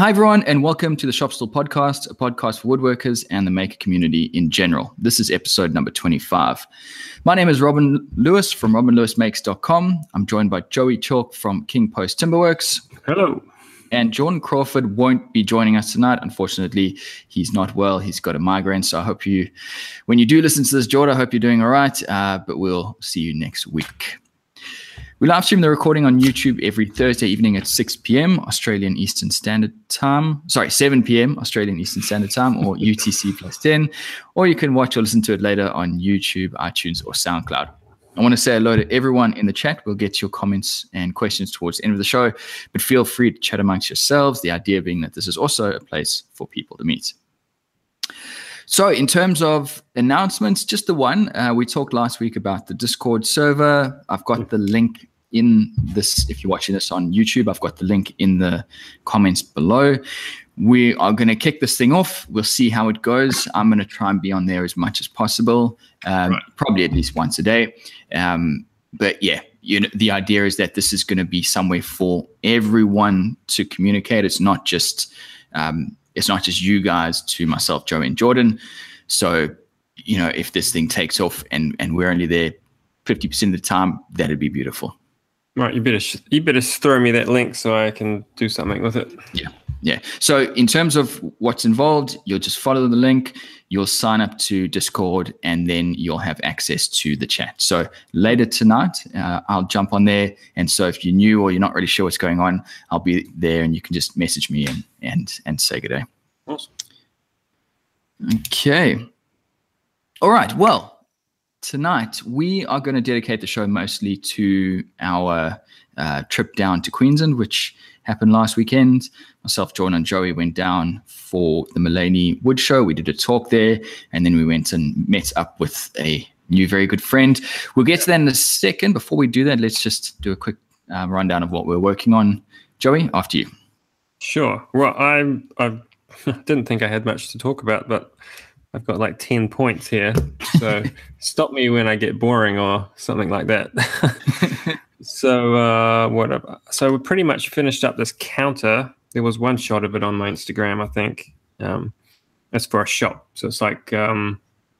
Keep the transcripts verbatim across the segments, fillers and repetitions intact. Hi, everyone, and welcome to the Shop Still podcast, a podcast for woodworkers and the maker community in general. This is episode number twenty-five. My name is Robin Lewis from robin lewis makes dot com. I'm joined by Joey Chalk from King Post Timberworks. Hello. And Jordan Crawford won't be joining us tonight. Unfortunately, he's not well. He's got a migraine. So I hope you, when you do listen to this, Jordan, I hope you're doing all right. Uh, but we'll see you next week. We live stream the recording on YouTube every Thursday evening at six p m Australian Eastern Standard Time. Sorry, seven p m Australian Eastern Standard Time, or U T C plus ten. Or you can watch or listen to it later on YouTube, iTunes, or SoundCloud. I want to say hello to everyone in the chat. We'll get your comments and questions towards the end of the show, but feel free to chat amongst yourselves, the idea being that this is also a place for people to meet. So in terms of announcements, just the one, uh, we talked last week about the Discord server. I've got the link in this, if you're watching this on YouTube, I've got the link in the comments below. We are going to kick this thing off. We'll see how it goes. I'm going to try and be on there as much as possible, um, right. probably at least once a day. Um, but yeah, you know, the idea is that this is going to be somewhere for everyone to communicate. It's not just um, it's not just you guys to myself, Joe, and Jordan. So you know, if this thing takes off and and we're only there fifty percent of the time, that'd be beautiful. Right, you better you better throw me that link so I can do something with it. Yeah, yeah. So in terms of what's involved, you'll just follow the link, you'll sign up to Discord, and then you'll have access to the chat. So later tonight, uh, I'll jump on there. And so if you're new or you're not really sure what's going on, I'll be there, and you can just message me and and and say good day. Awesome. Okay. All right. Well, tonight, we are going to dedicate the show mostly to our uh, trip down to Queensland, which happened last weekend. Myself, Jordan, and Joey went down for the Maleny Wood Show. We did a talk there, and then we went and met up with a new, very good friend. We'll get to that in a second. Before we do that, let's just do a quick uh, rundown of what we're working on. Joey, after you. Sure. Well, I I didn't think I had much to talk about, but I've got like ten points here, so stop me when I get boring or something like that. so uh, whatever. So we pretty much finished up this counter. There was one shot of it on my Instagram, I think. Um, that's for a shop. So it's like um,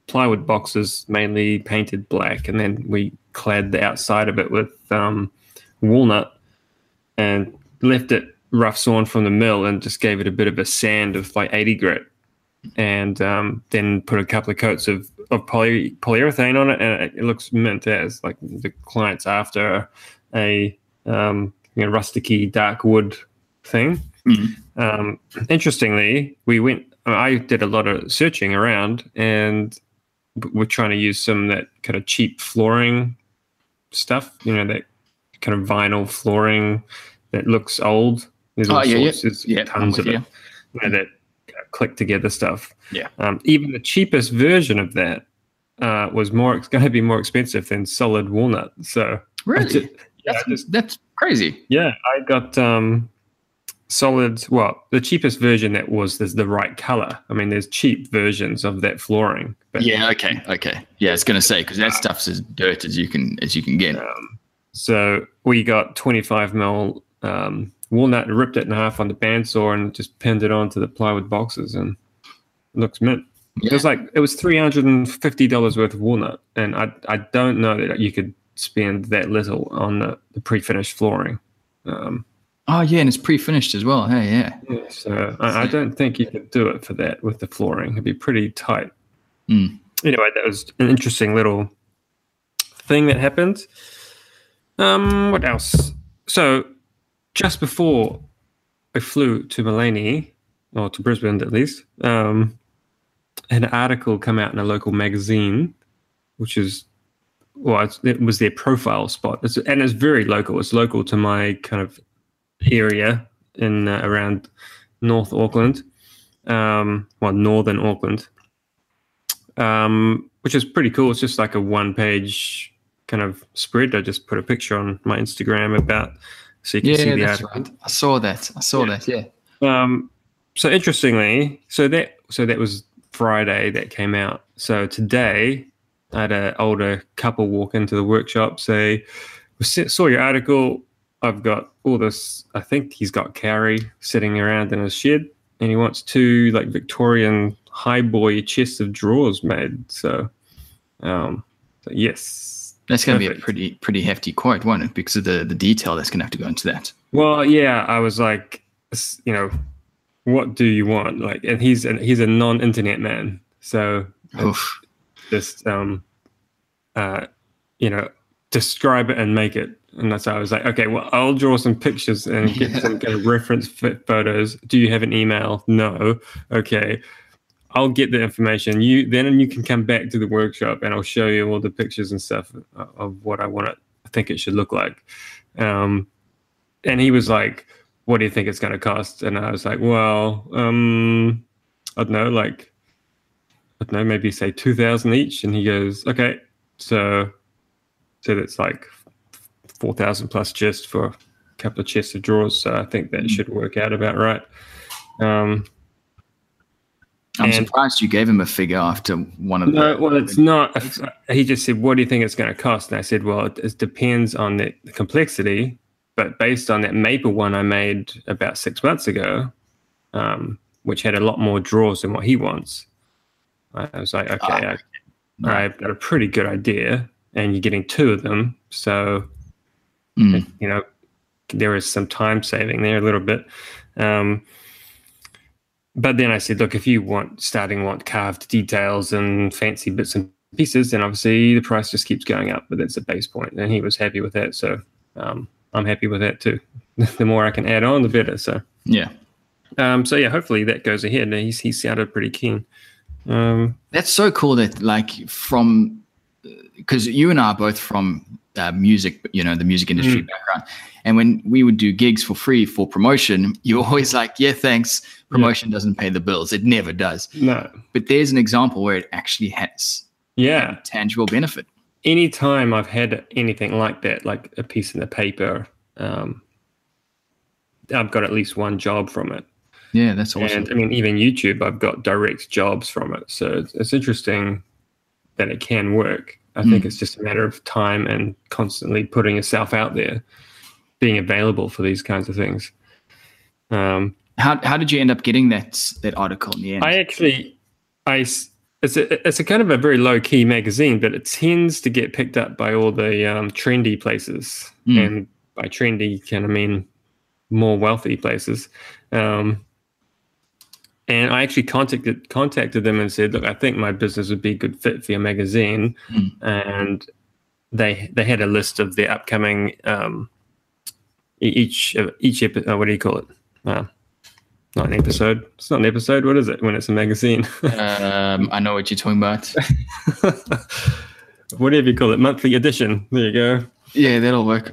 plywood boxes, mainly painted black, and then we clad the outside of it with um, walnut and left it rough sawn from the mill and just gave it a bit of a sand of like eighty grit. And um, then put a couple of coats of, of poly, polyurethane on it, and it, it looks mint as. Like the client's after a um, you know, rusticy dark wood thing. Mm-hmm. Um, interestingly, we went. I did a lot of searching around, and we're trying to use some that kind of cheap flooring stuff. You know, that kind of vinyl flooring that looks old. There's all oh, yeah, sorts. Yeah. There's yeah, tons of you. It. You know, that click together stuff. Yeah. Um, even the cheapest version of that uh, was more going to be more expensive than solid walnut. So really, just, that's, yeah, just, that's crazy. Yeah, I got um, solid. Well, the cheapest version that was is the right color. I mean, there's cheap versions of that flooring. But yeah. Okay. Okay. Yeah, it's going to say because that stuff's as dirt as you can as you can get. Um, so we got twenty-five mil. Um, walnut and ripped it in half on the bandsaw and just pinned it onto the plywood boxes, and it looks mint. Yeah. It was like it was three hundred and fifty dollars worth of walnut, and I I don't know that you could spend that little on the, the pre-finished flooring. Um, oh yeah, and it's pre-finished as well. Hey, yeah. yeah so I, I don't think you could do it for that with the flooring. It'd be pretty tight. Mm. Anyway, that was an interesting little thing that happened. Um, what else? So. Just before I flew to Maleny, or to Brisbane at least, um, an article came out in a local magazine, which is, well, it's, it was their profile spot. It's, and it's very local. It's local to my kind of area in uh, around North Auckland, um, well, Northern Auckland, um, which is pretty cool. It's just like a one-page kind of spread. I just put a picture on my Instagram about... So you can yeah, see the that's article. Right. I saw that. I saw yeah. that. Yeah. Um, so interestingly, so that so that was Friday that came out. So today, I had an older couple walk into the workshop, say, "We saw your article. I've got all this, I think he's got Kauri sitting around in his shed, and he wants two like Victorian high boy chests of drawers made. So, um, so yes. That's going to be a pretty pretty hefty quote, won't it? Because of the, the detail that's going to have to go into that. Well, yeah, I was like, you know, what do you want? Like, and he's a, he's a non-internet man. So Oof. just, um, uh, you know, describe it and make it. And that's how I was like, okay, well, I'll draw some pictures and get yeah. some kind of reference photos. Do you have an email? No. Okay. I'll get the information. You then you can come back to the workshop and I'll show you all the pictures and stuff of, of what I want it. I think it should look like. Um, and he was like, what do you think it's going to cost? And I was like, well, um, I don't know, like, I don't know, maybe say two thousand each. And he goes, okay. So, so that's like four thousand plus just for a couple of chests of drawers. So I think that should work out about right. Um, I'm and, surprised you gave him a figure after one of no, the... No, well, it's not. A, he just said, what do you think it's going to cost? And I said, well, it, it depends on the, the complexity, but based on that maple one I made about six months ago, um, which had a lot more drawers than what he wants, I was like, okay, ah, I, no. I've got a pretty good idea, and you're getting two of them, so... Mm. You know, there is some time saving there a little bit. Um, but then I said, look, if you want starting want carved details and fancy bits and pieces, then obviously the price just keeps going up, but that's the base point. And he was happy with that. So um, I'm happy with that too. The more I can add on, the better. So, yeah. Um, so yeah, hopefully that goes ahead. And he's, he sounded pretty keen. Um, that's so cool that like from, because you and I are both from, Uh, music, you know, the music industry mm. background. And when we would do gigs for free for promotion, you're always like, yeah, thanks. Promotion yeah. doesn't pay the bills. It never does. No. But there's an example where it actually has yeah. tangible benefit. Anytime I've had anything like that, like a piece in the paper, um, I've got at least one job from it. Yeah, that's awesome. And I mean, even YouTube, I've got direct jobs from it. So it's, it's interesting that it can work. I think mm. it's just a matter of time and constantly putting yourself out there, being available for these kinds of things. Um, how how did you end up getting that that article in the end? I actually, I it's a, it's a kind of a very low key magazine, but it tends to get picked up by all the um, trendy places, mm. and by trendy you kind of mean more wealthy places. Um, And I actually contacted contacted them and said, look, I think my business would be a good fit for your magazine. Mm. And they they had a list of their upcoming, um, each, each epi- oh, what do you call it? Uh, not an episode. It's not an episode. What is it when it's a magazine? um, I know what you're talking about. Whatever you call it, monthly edition. There you go. Yeah, that'll work.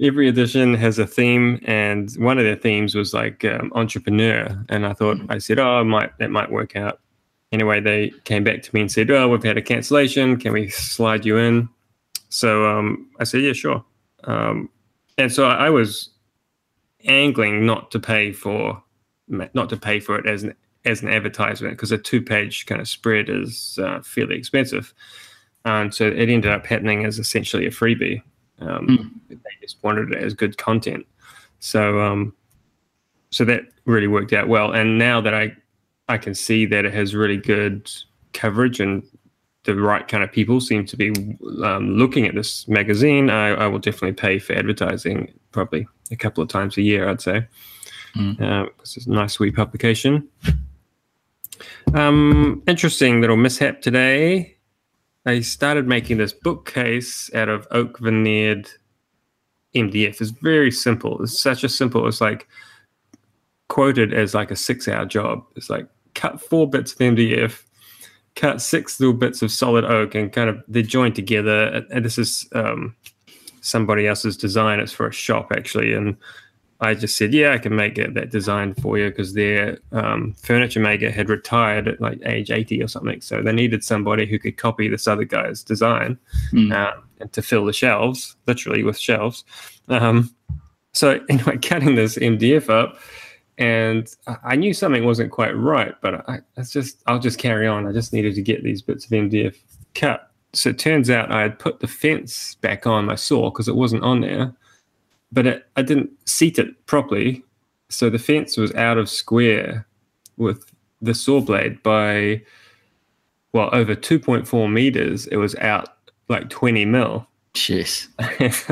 Every edition has a theme, and one of their themes was like um, entrepreneur. And I thought, I said, oh, I might that might work out. Anyway, they came back to me and said, oh, we've had a cancellation. Can we slide you in? So um, I said, yeah, sure. Um, and so I, I was angling not to pay for not to pay for it as an as an advertisement, because a two page kind of spread is uh, fairly expensive. And so it ended up happening as essentially a freebie. Um, mm. They just wanted it as good content, so um, so that really worked out well. And now that I, I can see that it has really good coverage and the right kind of people seem to be um, looking at this magazine, I, I will definitely pay for advertising probably a couple of times a year, I'd say, mm. uh, because it's a nice sweet publication. Um, interesting little mishap today. I started making this bookcase out of oak veneered M D F. It's very simple. It's such a simple, it's like quoted as like a six hour job. It's like cut four bits of M D F, cut six little bits of solid oak, and kind of they're joined together. And this is um, somebody else's design. It's for a shop actually. And I just said, yeah, I can make that, that design for you, because their um, furniture maker had retired at like age eighty or something. So they needed somebody who could copy this other guy's design mm. uh, and to fill the shelves, literally with shelves. Um, so anyway, cutting this M D F up, and I, I knew something wasn't quite right, but I, I just, I'll just carry on. I just needed to get these bits of M D F cut. So it turns out I had put the fence back on my saw because it wasn't on there. but it, I didn't seat it properly. So the fence was out of square with the saw blade by, well, over two point four meters. It was out like twenty mil. Jeez.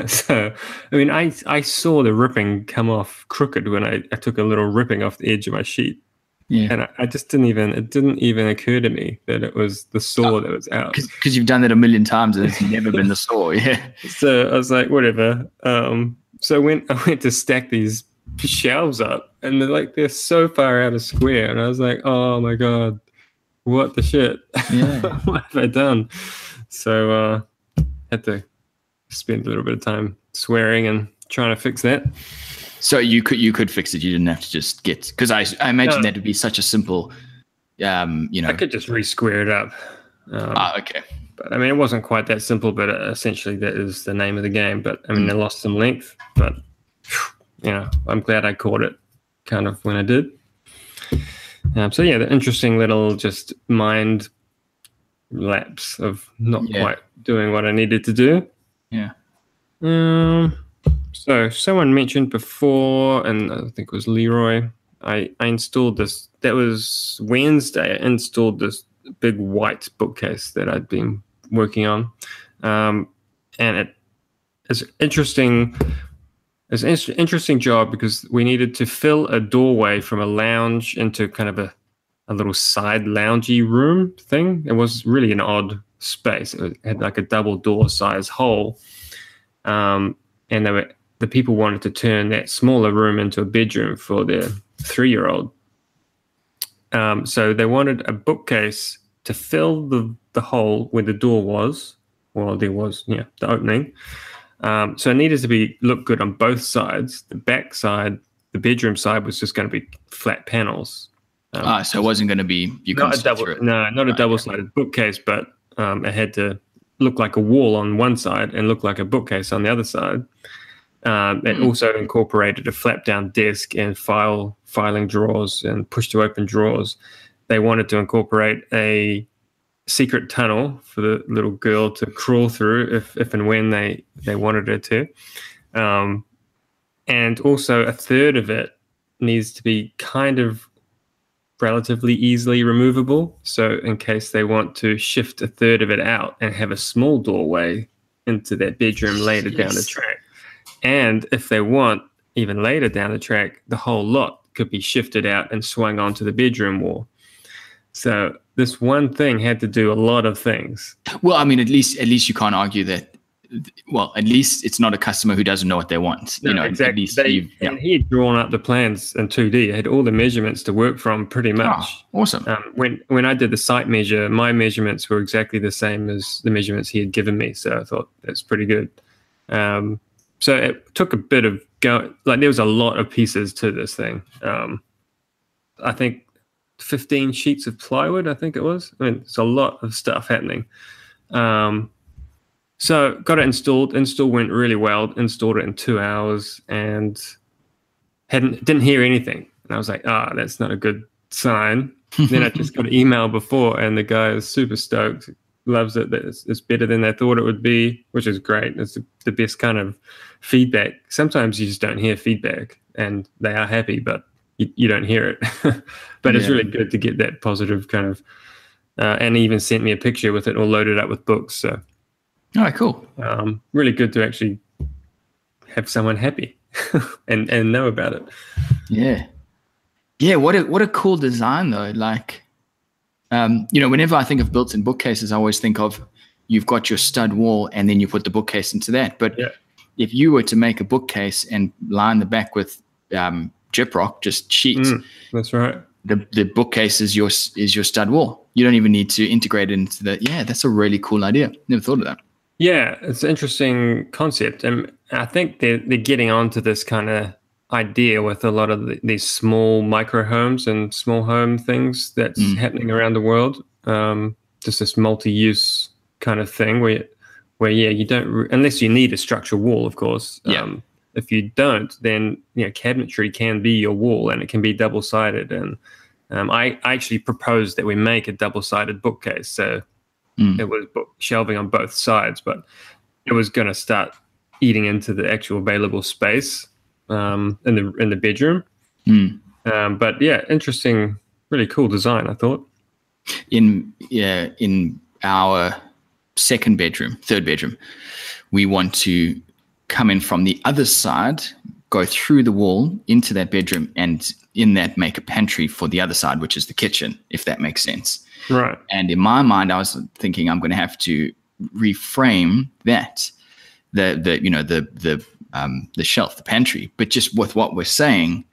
So, I mean, I, I saw the ripping come off crooked when I, I took a little ripping off the edge of my sheet. Yeah. And I, I just didn't even, it didn't even occur to me that it was the saw oh, that was out. Because you've done that a million times and it's never been the saw, yeah. So I was like, whatever. Um, so when I went to stack these shelves up and they're like, they're so far out of square. And I was like, oh my God, what the shit? Yeah. What have I done? So uh had to spend a little bit of time swearing and trying to fix that. So you could you could fix it. You didn't have to just get, because I I imagine no. that would be such a simple, um, you know. I could just re-square it up. Um, ah, okay. But I mean, it wasn't quite that simple. But essentially, that is the name of the game. But I mean, mm. they lost some length. But you know, I'm glad I caught it, kind of, when I did. Um, so yeah, the interesting little just mind lapse of not yeah. quite doing what I needed to do. Yeah. Um. So someone mentioned before, and I think it was Leroy, I, I installed this, that was Wednesday, I installed this big white bookcase that I'd been working on. Um, and it is interesting, it's an interesting job because we needed to fill a doorway from a lounge into kind of a, a little side loungy room thing. It was really an odd space. It had like a double door size hole. Um, and they were, the people wanted to turn that smaller room into a bedroom for their three-year-old. Um, so they wanted a bookcase to fill the, the hole where the door was, well, there was, yeah, the opening. Um, so it needed to be look good on both sides. The back side, the bedroom side, was just going to be flat panels. Um, ah, so it wasn't going to be you couldn't see through it. No, not a right, double-sided okay. bookcase, but um, it had to look like a wall on one side and look like a bookcase on the other side. Um, it also incorporated a flap-down desk and file filing drawers and push-to-open drawers. They wanted to incorporate a secret tunnel for the little girl to crawl through if, if and when they, they wanted her to. Um, and also a third of it needs to be kind of relatively easily removable. So in case they want to shift a third of it out and have a small doorway into their bedroom later yes. down the track. And if they want, even later down the track, the whole lot could be shifted out and swung onto the bedroom wall. So this one thing had to do a lot of things. Well, I mean, at least at least you can't argue that. Well, at least it's not a customer who doesn't know what they want. No, you know, exactly. At least they, you, yeah. And he had drawn up the plans in two D. I had all the measurements to work from pretty much. Oh, awesome. Um, when when I did the site measure, my measurements were exactly the same as the measurements he had given me. So I thought that's pretty good. Um, so it took a bit of go. Like there was a lot of pieces to this thing. Um, I think fifteen sheets of plywood, I think it was. I mean, it's a lot of stuff happening. Um, so got it installed. Install went really well. Installed it in two hours and hadn't didn't hear anything. And I was like, ah, oh, that's not a good sign. Then I just got an email before, and the guy is super stoked. Loves it. That it's, it's better than they thought it would be, which is great. It's the, the best kind of feedback. Sometimes you just don't hear feedback, and they are happy, but you, you don't hear it. But yeah. It's really good to get that positive kind of. Uh, and he even sent me a picture with it all loaded up with books. So, all right, cool. Um, really good to actually have someone happy and and know about it. Yeah, yeah. What a what a cool design though. Like. Um, you know, whenever I think of built-in bookcases, I always think of you've got your stud wall and then you put the bookcase into that. But yeah. if you were to make a bookcase and line the back with um, gyprock, just sheets, mm, that's right. The the bookcase is your is your stud wall. You don't even need to integrate it into the. Yeah, that's a really cool idea. Never thought of that. Yeah, it's an interesting concept, and I think they're they're getting onto this kind of idea with a lot of the, these small micro homes and small home things that's mm. happening around the world. Um, just this multi-use kind of thing where, where yeah, you don't re- unless you need a structural wall, of course. Yeah. Um, if you don't, then you know cabinetry can be your wall, and it can be double-sided. And um, I, I actually proposed that we make a double-sided bookcase, so mm. it was book- shelving on both sides, but it was going to start eating into the actual available space um, in the in the bedroom. Mm. Um, but yeah, interesting, really cool design, I thought. In yeah, in our second bedroom, third bedroom, we want to come in from the other side, go through the wall into that bedroom, and in that make a pantry for the other side, which is the kitchen, if that makes sense. Right. And in my mind, I was thinking I'm going to have to reframe that, the the you know the the um, the shelf, the pantry, but just with what we're saying.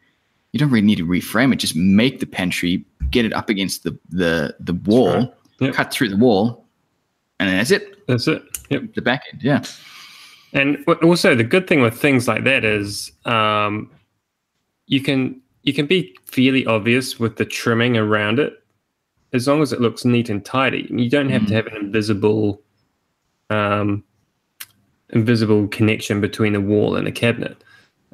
You don't really need to reframe it. Just make the pantry, get it up against the the, the wall, right. Yep. Cut through the wall, and then that's it. That's it. Yep. The back end, yeah. And also the good thing with things like that is um, you can you can be fairly obvious with the trimming around it, as long as it looks neat and tidy. You don't have mm. to have an invisible um, invisible connection between the wall and the cabinet.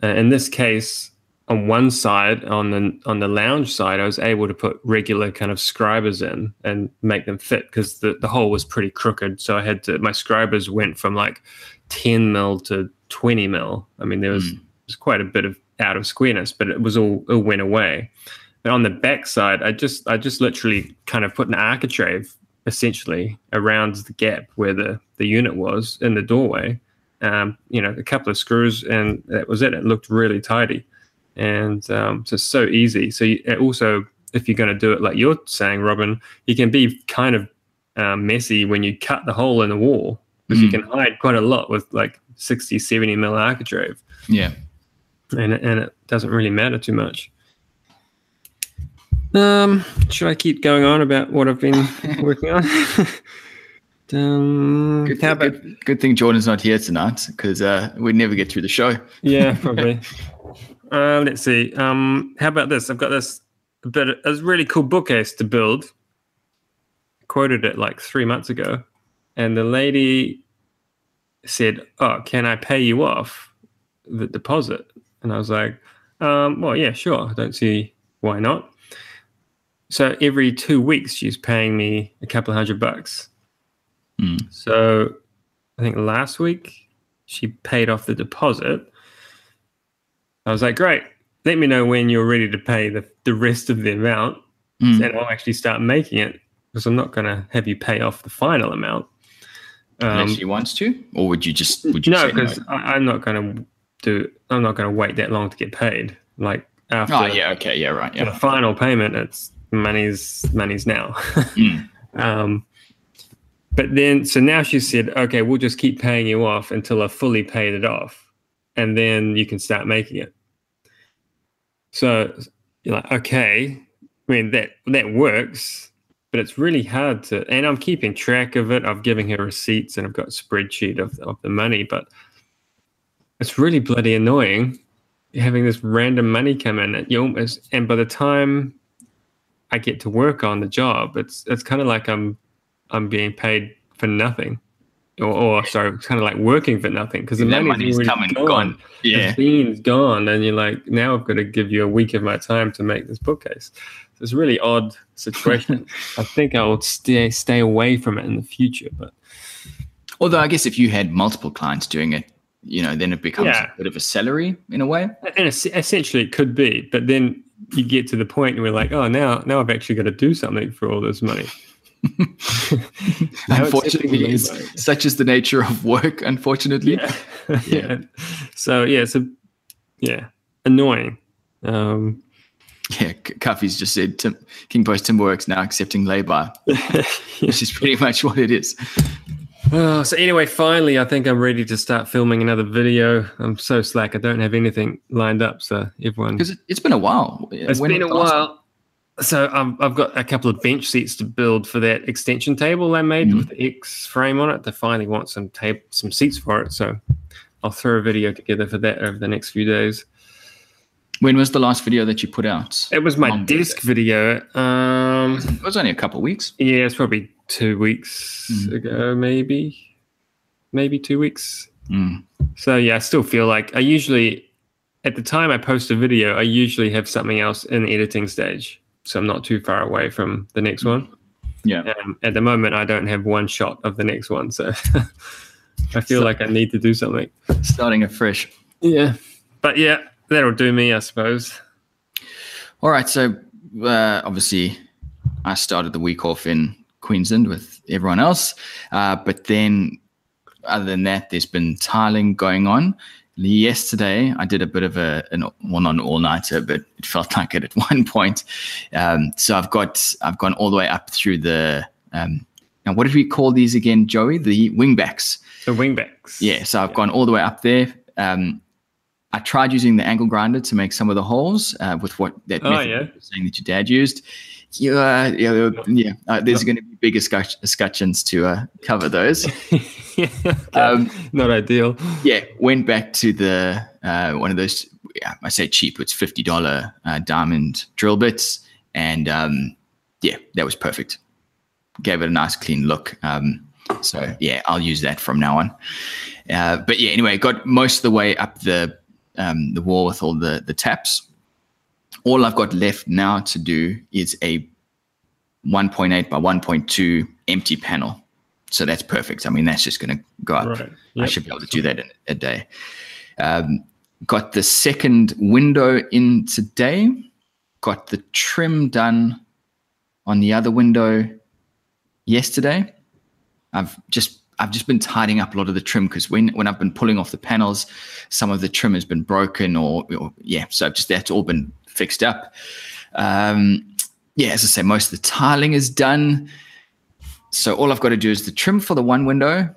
Uh, in this case. On one side, on the on the lounge side, I was able to put regular kind of scribers in and make them fit because the, the hole was pretty crooked. So I had to, my scribers went from like ten mil to twenty mil. I mean, there was, mm. there was quite a bit of out of squareness, but it was all, it went away. But on the back side, I just, I just literally kind of put an architrave essentially around the gap where the, the unit was in the doorway. Um, you know, a couple of screws and that was it. It looked really tidy. And um, so it's so easy. So you, also, if you're going to do it like you're saying, Robin, you can be kind of um, messy when you cut the hole in the wall because mm. you can hide quite a lot with like sixty, seventy mil architrave. Yeah. And, and it doesn't really matter too much. Um, should I keep going on about what I've been working on? Um, good, thing, about, good, good thing Jordan's not here tonight because uh, we'd never get through the show. Yeah, probably. Uh, let's see. Um, how about this? I've got this bit of, a really cool bookcase to build. I quoted it like three months ago. And the lady said, oh, can I pay you off the deposit? And I was like, um, well, yeah, sure. I don't see why not. So every two weeks she's paying me a couple hundred bucks. Mm. So I think last week she paid off the deposit. I was like, great, let me know when you're ready to pay the, the rest of the amount mm. and I'll actually start making it because I'm not going to have you pay off the final amount. Um, Unless she wants to? Or would you just would you No, because no? I'm not going to do. I'm not going to wait that long to get paid. Like after oh, yeah, okay, yeah, right, yeah. the final payment, it's money's, money's now. mm. um, but then, so now she said, okay, we'll just keep paying you off until I've fully paid it off. And then you can start making it. So you're like, okay, I mean, that that works, but it's really hard to, and I'm keeping track of it. I've given her receipts and I've got a spreadsheet of, of the money, but it's really bloody annoying having this random money come in. At you almost, and by the time I get to work on the job, it's it's kind of like I'm I'm being paid for nothing. Or, or sorry, it's kind of like working for nothing because the money's, money's already coming, gone. gone. Yeah. The scene's gone, and you're like, now I've got to give you a week of my time to make this bookcase. So it's a really odd situation. I think I will stay stay away from it in the future. But although I guess if you had multiple clients doing it, you know, then it becomes yeah. a bit of a salary in a way. And es- essentially, it could be. But then you get to the point where we're like, oh, now now I've actually got to do something for all this money. Unfortunately, is, such is the nature of work, unfortunately. Yeah. yeah. yeah. So, yeah, it's a, yeah, annoying. Um, yeah, Cuffy's just said Tim, King Post Timberworks now accepting lay-by, yeah. which is pretty much what it is. Oh, so anyway, finally, I think I'm ready to start filming another video. I'm so slack. I don't have anything lined up, so everyone... Because it, it's been a while. It's when been it a while. Time? So um, I've got a couple of bench seats to build for that extension table I made mm. with the X frame on it. They finally want some tape, some seats for it. So I'll throw a video together for that over the next few days. When was the last video that you put out? It was my desk video. Um, it was only a couple of weeks. Yeah, it's probably two weeks mm. ago, maybe. Maybe two weeks. Mm. So, yeah, I still feel like I usually, at the time I post a video, I usually have something else in the editing stage. So I'm not too far away from the next one. Yeah. Um, at the moment, I don't have one shot of the next one, so I feel so, like I need to do something. Starting afresh. Yeah. But yeah, that'll do me, I suppose. All right. So uh, obviously I started the week off in Queensland with everyone else. Uh, but then other than that, there's been tiling going on. Yesterday, I did a bit of a an, well, not an all-nighter, but it felt like it at one point. Um, so I've got I've gone all the way up through the um, now what did we call these again, Joey? The wingbacks. The wingbacks. Yeah. So I've yeah. gone all the way up there. Um, I tried using the angle grinder to make some of the holes uh, with what that oh, method yeah. you were saying that your dad used. Yeah, yeah, yeah. Uh, there's going to be bigger escutcheons to uh, cover those. yeah, okay. um, Not ideal. Yeah, went back to the uh, one of those. Yeah, I say cheap. It's fifty dollar uh, diamond drill bits, and um, yeah, that was perfect. Gave it a nice clean look. Um, so yeah, I'll use that from now on. Uh, but yeah, anyway, got most of the way up the um, the wall with all the the taps. All I've got left now to do is a one point eight by one point two empty panel. So that's perfect. I mean, that's just going to go up. Right. Yep. I should be able to do that in a day. Um, got the second window in today. Got the trim done on the other window yesterday. I've just I've just been tidying up a lot of the trim because when, when I've been pulling off the panels, some of the trim has been broken or, or yeah. So just that's all been fixed up. Um, yeah, as I say, most of the tiling is done. So all I've got to do is the trim for the one window,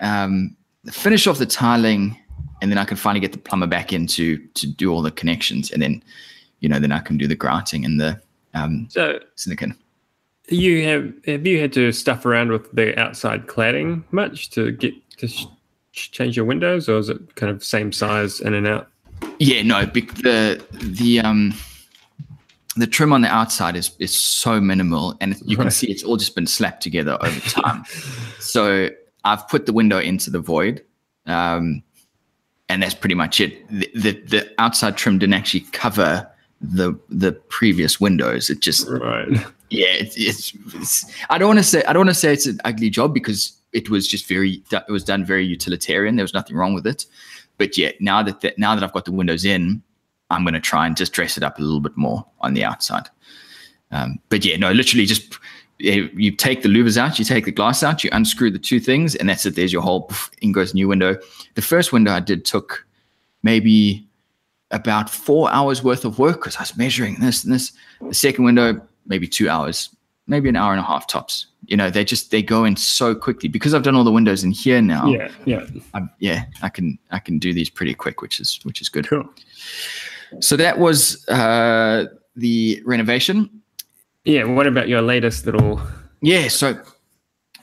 um, finish off the tiling, and then I can finally get the plumber back in to, to do all the connections. And then, you know, then I can do the grouting and the um, so silicon. You have, have you had to stuff around with the outside cladding much to get to sh- change your windows, or is it kind of same size in and out? Yeah, no, the the um the trim on the outside is is so minimal, and you can right. see it's all just been slapped together over time. So I've put the window into the void, um, and that's pretty much it. The, the the outside trim didn't actually cover the the previous windows. It just right. yeah, it, it's, it's. I don't want to say I don't want to say it's an ugly job because it was just very it was done very utilitarian. There was nothing wrong with it. But yeah, now that the, now that I've got the windows in, I'm going to try and just dress it up a little bit more on the outside. Um, but yeah, no, literally just you take the louvers out, you take the glass out, you unscrew the two things, and that's it. There's your whole poof, in goes new window. The first window I did took maybe about four hours worth of work because I was measuring this and this. The second window, maybe two hours, maybe an hour and a half tops. You know, they just they go in so quickly because I've done all the windows in here now. Yeah, yeah, I'm, yeah. I can I can do these pretty quick, which is which is good. Cool. So that was uh, the renovation. Yeah. Well, what about your latest little? Yeah. So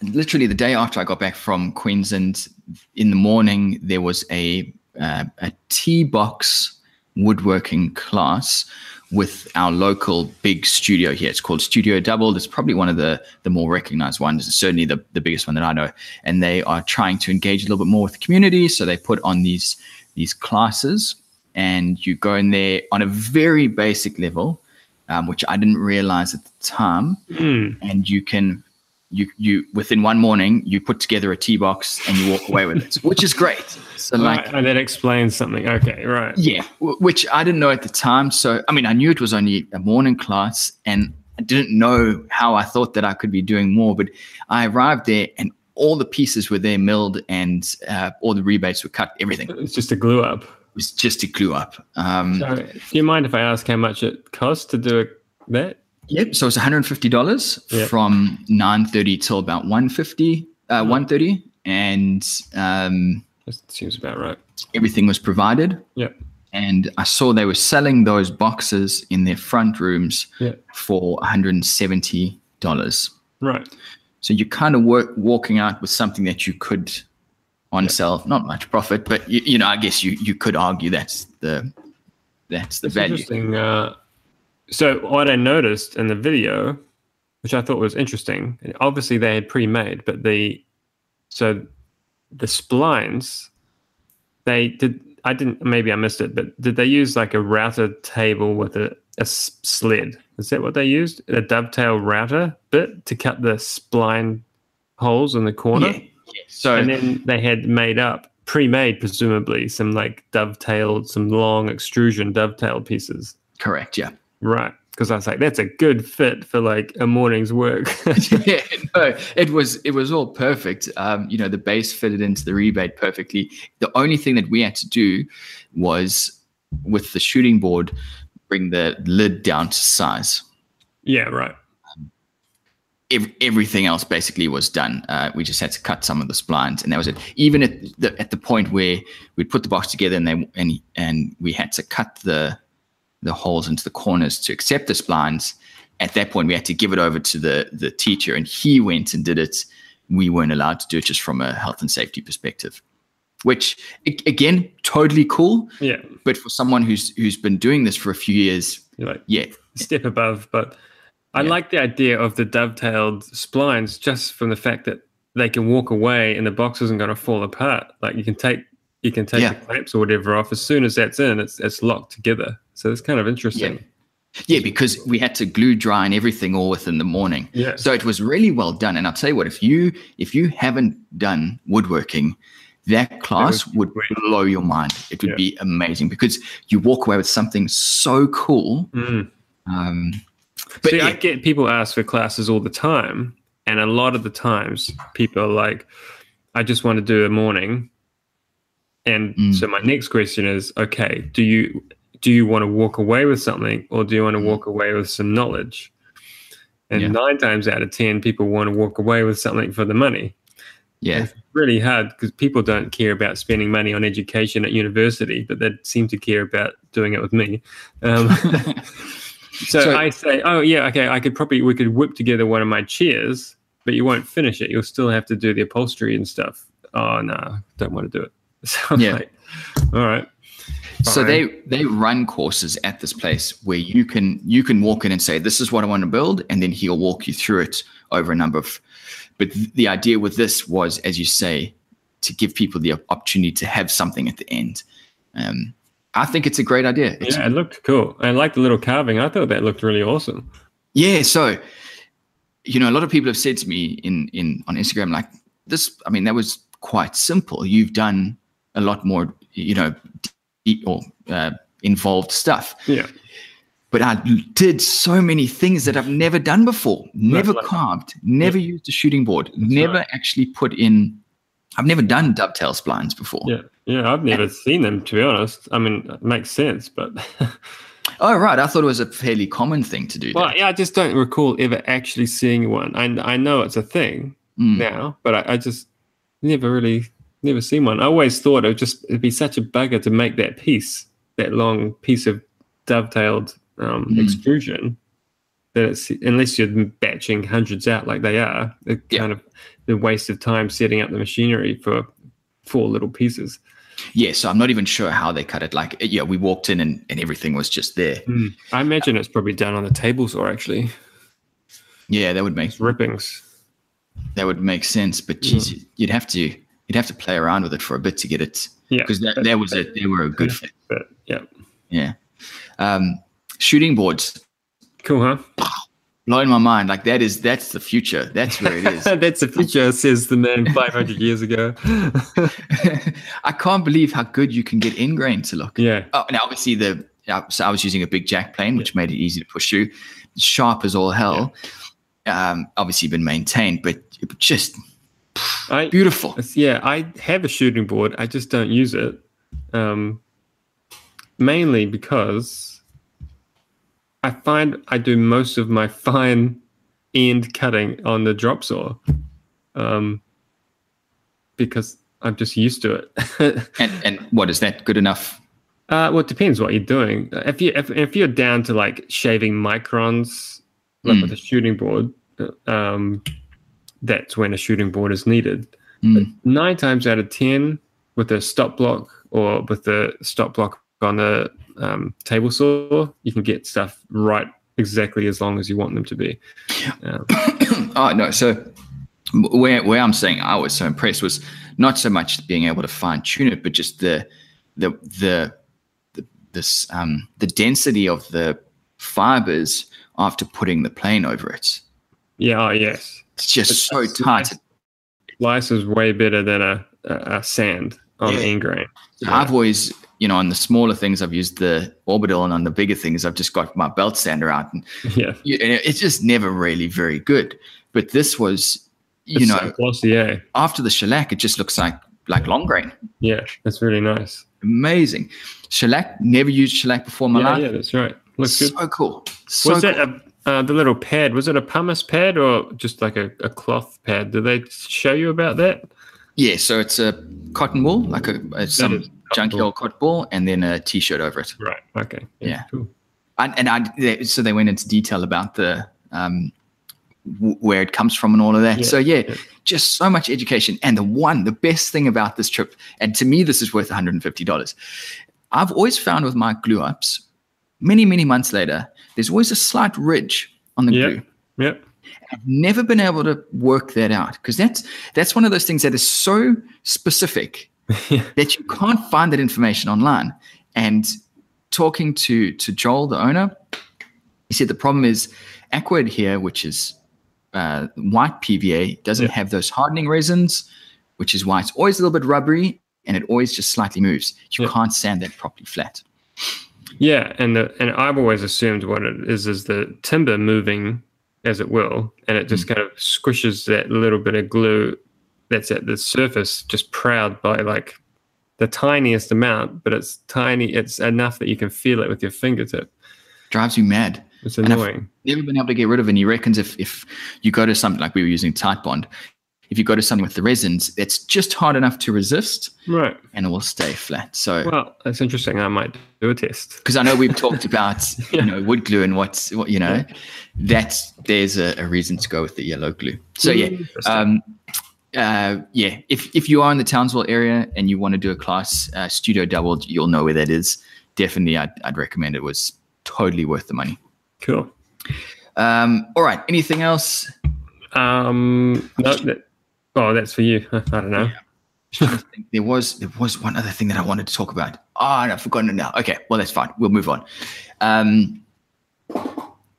literally the day after I got back from Queensland, in the morning there was a uh, a tea box woodworking class with our local big studio here. It's called Studio Double. It's probably one of the, the more recognized ones, certainly the, the biggest one that I know. And they are trying to engage a little bit more with the community. So they put on these, these classes and you go in there on a very basic level, um, which I didn't realize at the time. Mm. And you can, you, you, within one morning, you put together a tea box and you walk away with it, which is great. So like, right, and that explains something. Okay. Right. Yeah. W- which I didn't know at the time. So, I mean, I knew it was only a morning class and I didn't know how I thought that I could be doing more, but I arrived there and all the pieces were there milled and uh, all the rebates were cut, everything. It's just a glue up. It's just a glue up. Um, so, do you mind if I ask how much it costs to do that? Yep. So it's one hundred fifty dollars yep. from nine thirty till about one fifty, uh, oh. one thirty, and um, that seems about right. Everything was provided. Yep. And I saw they were selling those boxes in their front rooms yep. for one hundred seventy dollars. Right. So you're kind of work, walking out with something that you could on yep. sell, not much profit, but you, you know, I guess you you could argue that's the that's the that's value. Interesting. Uh, So what I noticed in the video, which I thought was interesting, and obviously they had pre-made, but the so the splines they did. I didn't. Maybe I missed it, but did they use like a router table with a, a sled? Is that what they used? A dovetail router bit to cut the spline holes in the corner? Yeah, Yes. So and then they had made up, pre-made presumably, some like dovetailed, some long extrusion dovetailed pieces. Correct. Yeah. Right. Because I was like, that's a good fit for like a morning's work. Yeah, no, it was it was all perfect. Um, you know, the base fitted into the rebate perfectly. The only thing that we had to do was with the shooting board, bring the lid down to size. Yeah, right. Um, ev- everything else basically was done. Uh, we just had to cut some of the splines, and that was it. Even at the at the point where we'd put the box together, and they and and we had to cut the. the holes into the corners to accept the splines. At that point, we had to give it over to the the teacher, and he went and did it. We weren't allowed to do it just from a health and safety perspective, which again, totally cool. Yeah. But for someone who's who's been doing this for a few years, like, yeah, step above. But I yeah. like the idea of the dovetailed splines, just from the fact that they can walk away and the box isn't going to fall apart. Like you can take you can take yeah. the clamps or whatever off. As soon as that's in, it's it's locked together. So it's kind of interesting. Yeah. yeah, because we had to glue dry and everything all within the morning. Yeah. So it was really well done. And I'll tell you what, if you if you haven't done woodworking, that class that would great. blow your mind. It would yeah. be amazing because you walk away with something so cool. Mm. Um, but See, yeah. I get people ask for classes all the time. And a lot of the times people are like, I just want to do a morning. And mm. so my next question is, okay, do you... do you want to walk away with something, or do you want to walk away with some knowledge? And yeah. nine times out of ten, people want to walk away with something for the money. Yeah. And it's really hard because people don't care about spending money on education at university, but they seem to care about doing it with me. Um, so, so I say, oh yeah, okay, I could probably, we could whip together one of my chairs, but you won't finish it. You'll still have to do the upholstery and stuff. Oh no, don't want to do it. So I'm yeah. like, all right. Fine. So they, they run courses at this place where you can you can walk in and say, this is what I want to build, and then he'll walk you through it over a number of – but th- the idea with this was, as you say, to give people the opportunity to have something at the end. Um, I think it's a great idea. It's, yeah, it looked cool. I liked the little carving. I thought that looked really awesome. Yeah, so, you know, a lot of people have said to me in, in on Instagram, like, this – I mean, that was quite simple. You've done a lot more, you know – or uh, involved stuff. Yeah. But I did so many things that I've never done before. Never right, carved, right. never yeah. used a shooting board, That's never right. actually put in, I've never done dovetail splines before. Yeah, yeah, I've never and, seen them, to be honest. I mean, it makes sense, but. Oh, right. I thought it was a fairly common thing to do. Well, that. yeah, I just don't recall ever actually seeing one. I, I know it's a thing mm. now, but I, I just never really. Never seen one. I always thought it would just it'd be such a bugger to make that piece, that long piece of dovetailed um, mm. extrusion. That it's, unless you're batching hundreds out like they are, it yeah. kind of the waste of time setting up the machinery for four little pieces. Yeah, so I'm not even sure how they cut it. Like, yeah, we walked in and, and everything was just there. Mm. I imagine uh, it's probably done on the table saw, actually. Yeah, that would make it's rippings. That would make sense, but geez, mm. you'd have to. You'd have to play around with it for a bit to get it, yeah. Because that, that was it. They were a good fit. Yeah, yeah. Um, shooting boards, cool, huh? Blowing my mind. Like that is that's the future. That's where it is. That's the future, says the man five hundred years ago. I can't believe how good you can get ingrain to look. Yeah. Oh, and obviously the so I was using a big jack plane, which yeah. made it easy to push through. Sharp as all hell. Yeah. Um, obviously been maintained, but just. I, Beautiful. Yeah, I have a shooting board. I just don't use it, um, mainly because I find I do most of my fine end cutting on the drop saw um, because I'm just used to it. and, and what is that? Good enough? Uh, well, it depends what you're doing. If you if, if you're down to like shaving microns like mm. with a shooting board. Um, That's when a shooting board is needed. Mm. Nine times out of ten, with a stop block or with the stop block on the um, table saw, you can get stuff right exactly as long as you want them to be. Um, oh no! So where where I'm saying I was so impressed was not so much being able to fine tune it, but just the the the, the this um, the density of the fibers after putting the plane over it. Yeah. Oh yes. It's just it's so tight. It lice is way better than a, a sand on yeah. ingrain. Yeah. I've always, you know, on the smaller things, I've used the Orbital, and on the bigger things, I've just got my belt sander out. And yeah. you, it's just never really very good. But this was, you it's know, so close, yeah. after the shellac, it just looks like like long grain. Yeah, that's really nice. Amazing. Shellac, never used shellac before in my yeah, life. Yeah, that's right. Looks so good. Cool. So was cool. that a, uh, the little pad, was it a pumice pad or just like a, a cloth pad? Did they show you about that? Yeah, so it's a cotton wool, like a, a some junky wool. old cotton wool, and then a T-shirt over it. Right, okay. Yeah. yeah. Cool. And, and I, they, so they went into detail about the um, w- where it comes from and all of that. Yeah, so, yeah, yeah, just so much education. And the one, the best thing about this trip, and to me this is worth one hundred fifty dollars, I've always found with my glue-ups, many, many months later, there's always a slight ridge on the yep, glue. Yep. I've never been able to work that out because that's that's one of those things that is so specific yeah. that you can't find that information online. And talking to, to Joel, the owner, he said the problem is aqua adhere, which is uh, white P V A, doesn't yep. have those hardening resins, which is why it's always a little bit rubbery and it always just slightly moves. You yep. can't sand that properly flat. Yeah, and the, and I've always assumed what it is is the timber moving as it will, and it just mm. kind of squishes that little bit of glue that's at the surface, just proud by like the tiniest amount, but it's tiny, it's enough that you can feel it with your fingertip. Drives you mad. It's annoying. I've never been able to get rid of it, and he reckons if, if you go to something, like we were using Tight Bond, if you go to something with the resins, it's just hard enough to resist, right? And it will stay flat. So, well, that's interesting. I might do a test because I know we've talked about yeah. you know wood glue and what's what you know yeah. that's there's a, a reason to go with the yellow glue. So yeah, um, uh, yeah. If if you are in the Townsville area and you want to do a class, uh, Studio Double, you'll know where that is. Definitely, I'd, I'd recommend it. It was totally worth the money. Cool. Um, all right. Anything else? Um, no. That- Oh, that's for you. I don't know. Yeah. there was there was one other thing that I wanted to talk about. Oh, no, I've forgotten it now. Okay, well, that's fine. We'll move on. Um,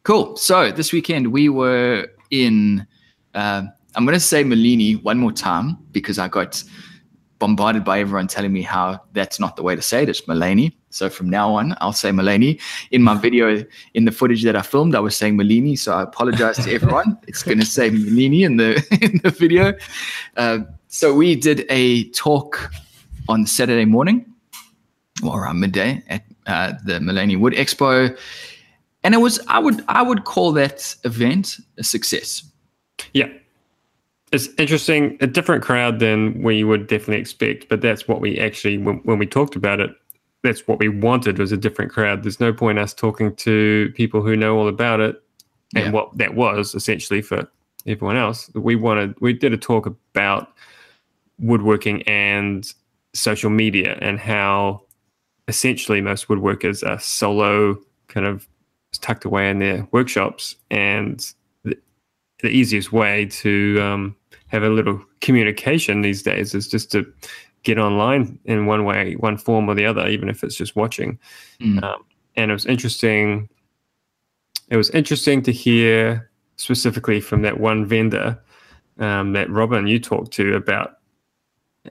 cool. So this weekend we were in, uh, I'm going to say Maleny one more time because I got bombarded by everyone telling me how that's not the way to say it. It's Maleny. So from now on, I'll say Maleny. In my video, in the footage that I filmed, I was saying Maleny, so I apologize to everyone. It's going to say Maleny in the in the video. Uh, so we did a talk on Saturday morning, or around midday, at uh, the Maleny Wood Expo, and it was I would I would call that event a success. Yeah, it's interesting, a different crowd than we would definitely expect, but that's what we actually when, when we talked about it. That's what we wanted was a different crowd. There's no point us talking to people who know all about it and yeah. what that was essentially for everyone else. We wanted, we did a talk about woodworking and social media and how essentially most woodworkers are solo, kind of tucked away in their workshops. And the, the easiest way to um, have a little communication these days is just to get online in one way, one form or the other, even if it's just watching. Mm. Um, and it was interesting. It was interesting to hear specifically from that one vendor um, that Robin, you talked to about,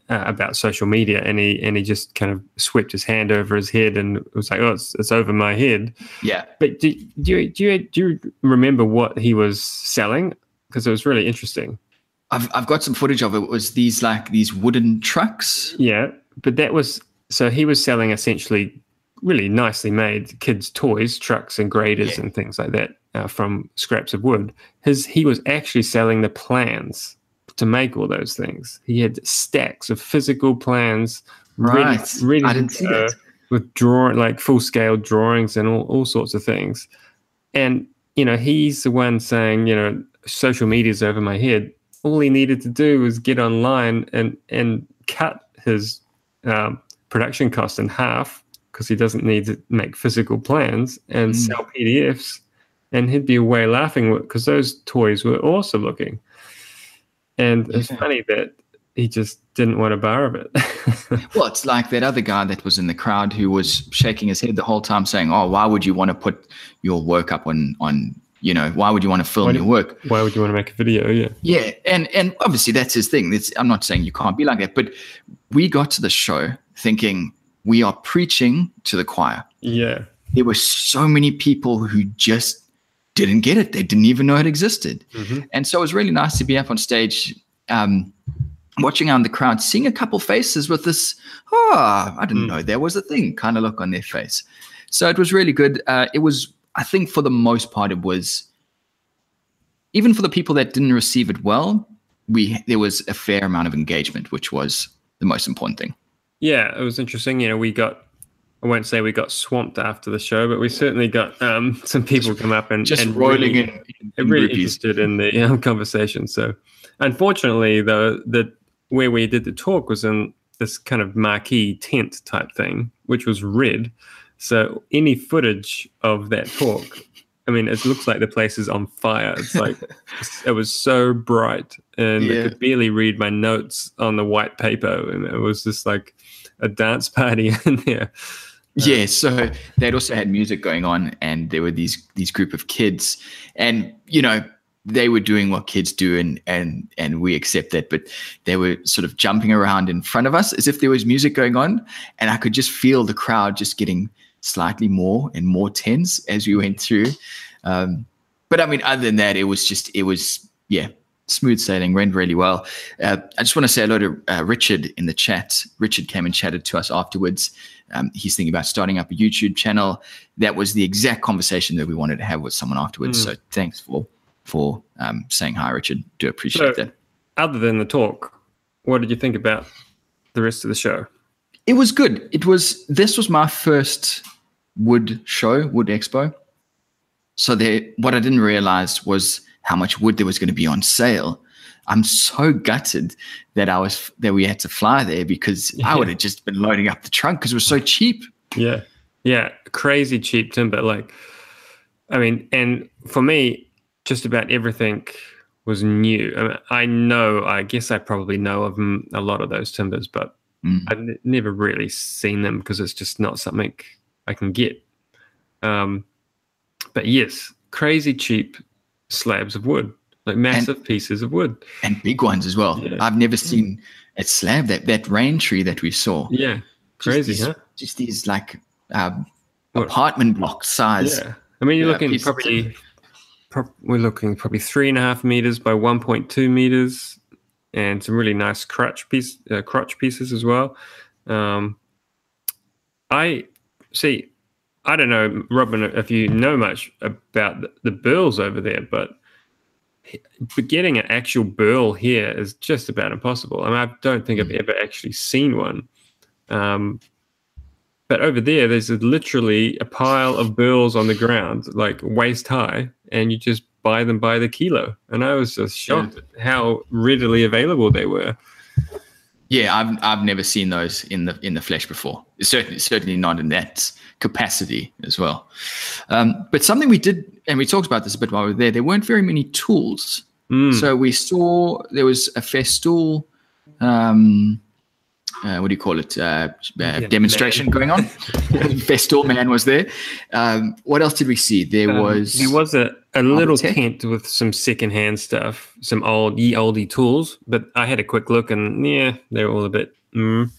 uh, about social media. And he, and he just kind of swept his hand over his head and was like, oh, it's, it's over my head. Yeah. But do, do you, do you, do you remember what he was selling? Cause it was really interesting. I've I've got some footage of it. It was these like these wooden trucks. Yeah, but that was so he was selling essentially really nicely made kids' toys, trucks and graders yeah. and things like that uh, from scraps of wood. His he was actually selling the plans to make all those things. He had stacks of physical plans, right? Ready, ready I didn't see uh, that with drawing like full scale drawings and all, all sorts of things. And you know he's the one saying you know social media's over my head. All he needed to do was get online and, and cut his um, production cost in half because he doesn't need to make physical plans and mm. sell P D Fs, and he'd be away laughing because those toys were awesome looking. And yeah. it's funny that he just didn't want a bar of it. Well, it's like that other guy that was in the crowd who was shaking his head the whole time saying, oh, why would you want to put your work up on on you know, why would you want to film do, your work? Why would you want to make a video? Yeah. Yeah. And, and obviously that's his thing. It's, I'm not saying you can't be like that, but we got to the show thinking we are preaching to the choir. Yeah. There were so many people who just didn't get it. They didn't even know it existed. Mm-hmm. And so it was really nice to be up on stage, um, watching out in the crowd, seeing a couple faces with this, oh, I didn't mm. know there was a thing kind of look on their face. So it was really good. Uh, it was, I think for the most part, it was, even for the people that didn't receive it well, we there was a fair amount of engagement, which was the most important thing. Yeah, it was interesting. You know, we got, I won't say we got swamped after the show, but we certainly got um, some people come up and just and rolling really, in, in, in really interested in the you know, conversation. So unfortunately, though, the where we did the talk was in this kind of marquee tent type thing, which was red. So any footage of that talk, I mean, it looks like the place is on fire. It's like it was so bright, and yeah. I could barely read my notes on the white paper, and it was just like a dance party in there. Yeah, so they'd also had music going on, and there were these these group of kids, and you know they were doing what kids do, and and and we accept that, but they were sort of jumping around in front of us as if there was music going on, and I could just feel the crowd just getting slightly more and more tense as we went through. Um, but I mean, other than that, it was just it was yeah, smooth sailing, went really well. Uh, I just want to say hello to uh, Richard in the chat. Richard came and chatted to us afterwards. Um, he's thinking about starting up a YouTube channel. That was the exact conversation that we wanted to have with someone afterwards. Mm. So thanks for for um, saying hi, Richard. Do appreciate so, that. Other than the talk, what did you think about the rest of the show? It was good. It was. This was my first wood show, Wood Expo. So there, what I didn't realize was how much wood there was going to be on sale. I'm so gutted that I was that we had to fly there, because yeah. I would have just been loading up the trunk because it was so cheap. Yeah, yeah, crazy cheap timber. Like, I mean, and for me, just about everything was new. I mean, I know. I guess I probably know of a lot of those timbers, but. Mm. I've n- never really seen them because it's just not something I can get. Um, but yes, crazy cheap slabs of wood, like massive and, pieces of wood. And big ones as well. Yeah. I've never seen a slab, that, that rain tree that we saw. Yeah, crazy, just these, huh? Just these like um, apartment block size. Yeah. I mean, you're uh, looking probably, pro- we're looking probably three and a half meters by one point two meters. And some really nice crutch piece, uh, crutch pieces as well. Um, I see. I don't know, Robin, if you know much about the, the burls over there, but getting an actual burl here is just about impossible. I mean, I don't think I've ever actually seen one. Um, but over there, there's literally a pile of burls on the ground, like waist high, and you just buy them by the kilo, and I was just shocked yeah. at how readily available they were. Yeah, I've I've never seen those in the in the flesh before. Certainly, certainly not in that capacity as well. Um, but something we did, and we talked about this a bit while we were there. There weren't very many tools, mm. so we saw there was a Festool. Um, Uh, what do you call it, uh, uh, yeah, demonstration man. going on. Festool man was there. Um, what else did we see? There um, was... There was a, a little tech. tent with some secondhand stuff, some old ye oldie tools, but I had a quick look and, yeah, they were all a bit... Mm.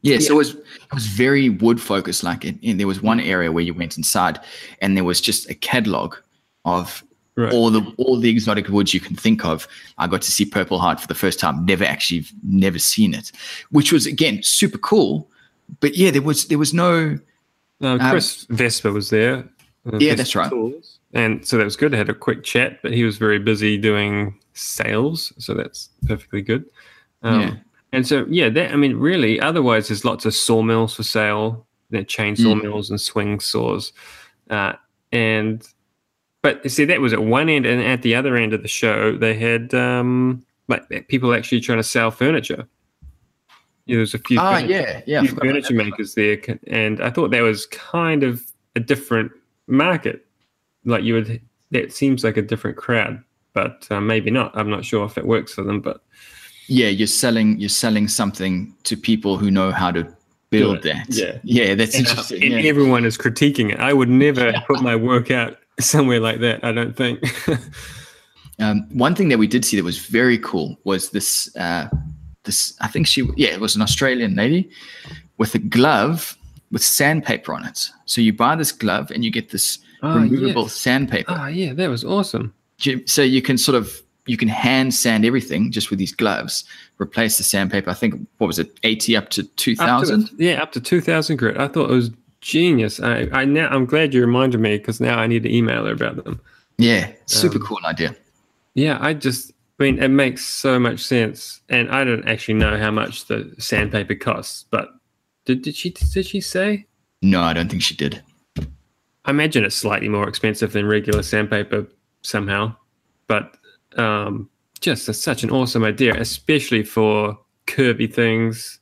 Yeah, yeah, so it was it was very wood-focused. Like it, and there was one area where you went inside and there was just a catalogue of right. all the all the exotic woods you can think of. I got to see purple heart for the first time. Never actually, never seen it, which was again super cool. But yeah, there was there was no. No, Chris um, Vespa was there. Uh, yeah, Vespa that's right. Tools. And so that was good. I had a quick chat, but he was very busy doing sales, so that's perfectly good. Um, yeah. And so yeah, that I mean, really, otherwise there's lots of sawmills for sale, you know, chainsaw mm. mills and swing saws, uh, and. But see, that was at one end, and at the other end of the show, they had um, like people actually trying to sell furniture. Yeah, there was a few, ah, furniture, yeah, yeah, few furniture makers there, and I thought that was kind of a different market. Like you would, that seems like a different crowd, but uh, maybe not. I'm not sure if it works for them, but yeah, you're selling you're selling something to people who know how to. Build that. Yeah, yeah, that's and, interesting. And yeah. everyone is critiquing it. I would never yeah. put my work out somewhere like that, I don't think. um, one thing that we did see that was very cool was this, uh, this I think she, yeah, it was an Australian lady with a glove with sandpaper on it. So you buy this glove and you get this oh, removable yes. sandpaper. Oh, yeah, that was awesome. So you can sort of, you can hand sand everything just with these gloves, replace the sandpaper. I think, what was it, eighty up to two thousand? Yeah, up to two thousand grit. I thought it was genius. I, I now, I'm glad you reminded me because now I need to email her about them. Yeah, super um, cool idea. Yeah, I just, I mean, it makes so much sense. And I don't actually know how much the sandpaper costs, but did, did she did she say? No, I don't think she did. I imagine it's slightly more expensive than regular sandpaper somehow, but... Um, just a, such an awesome idea, especially for curvy things,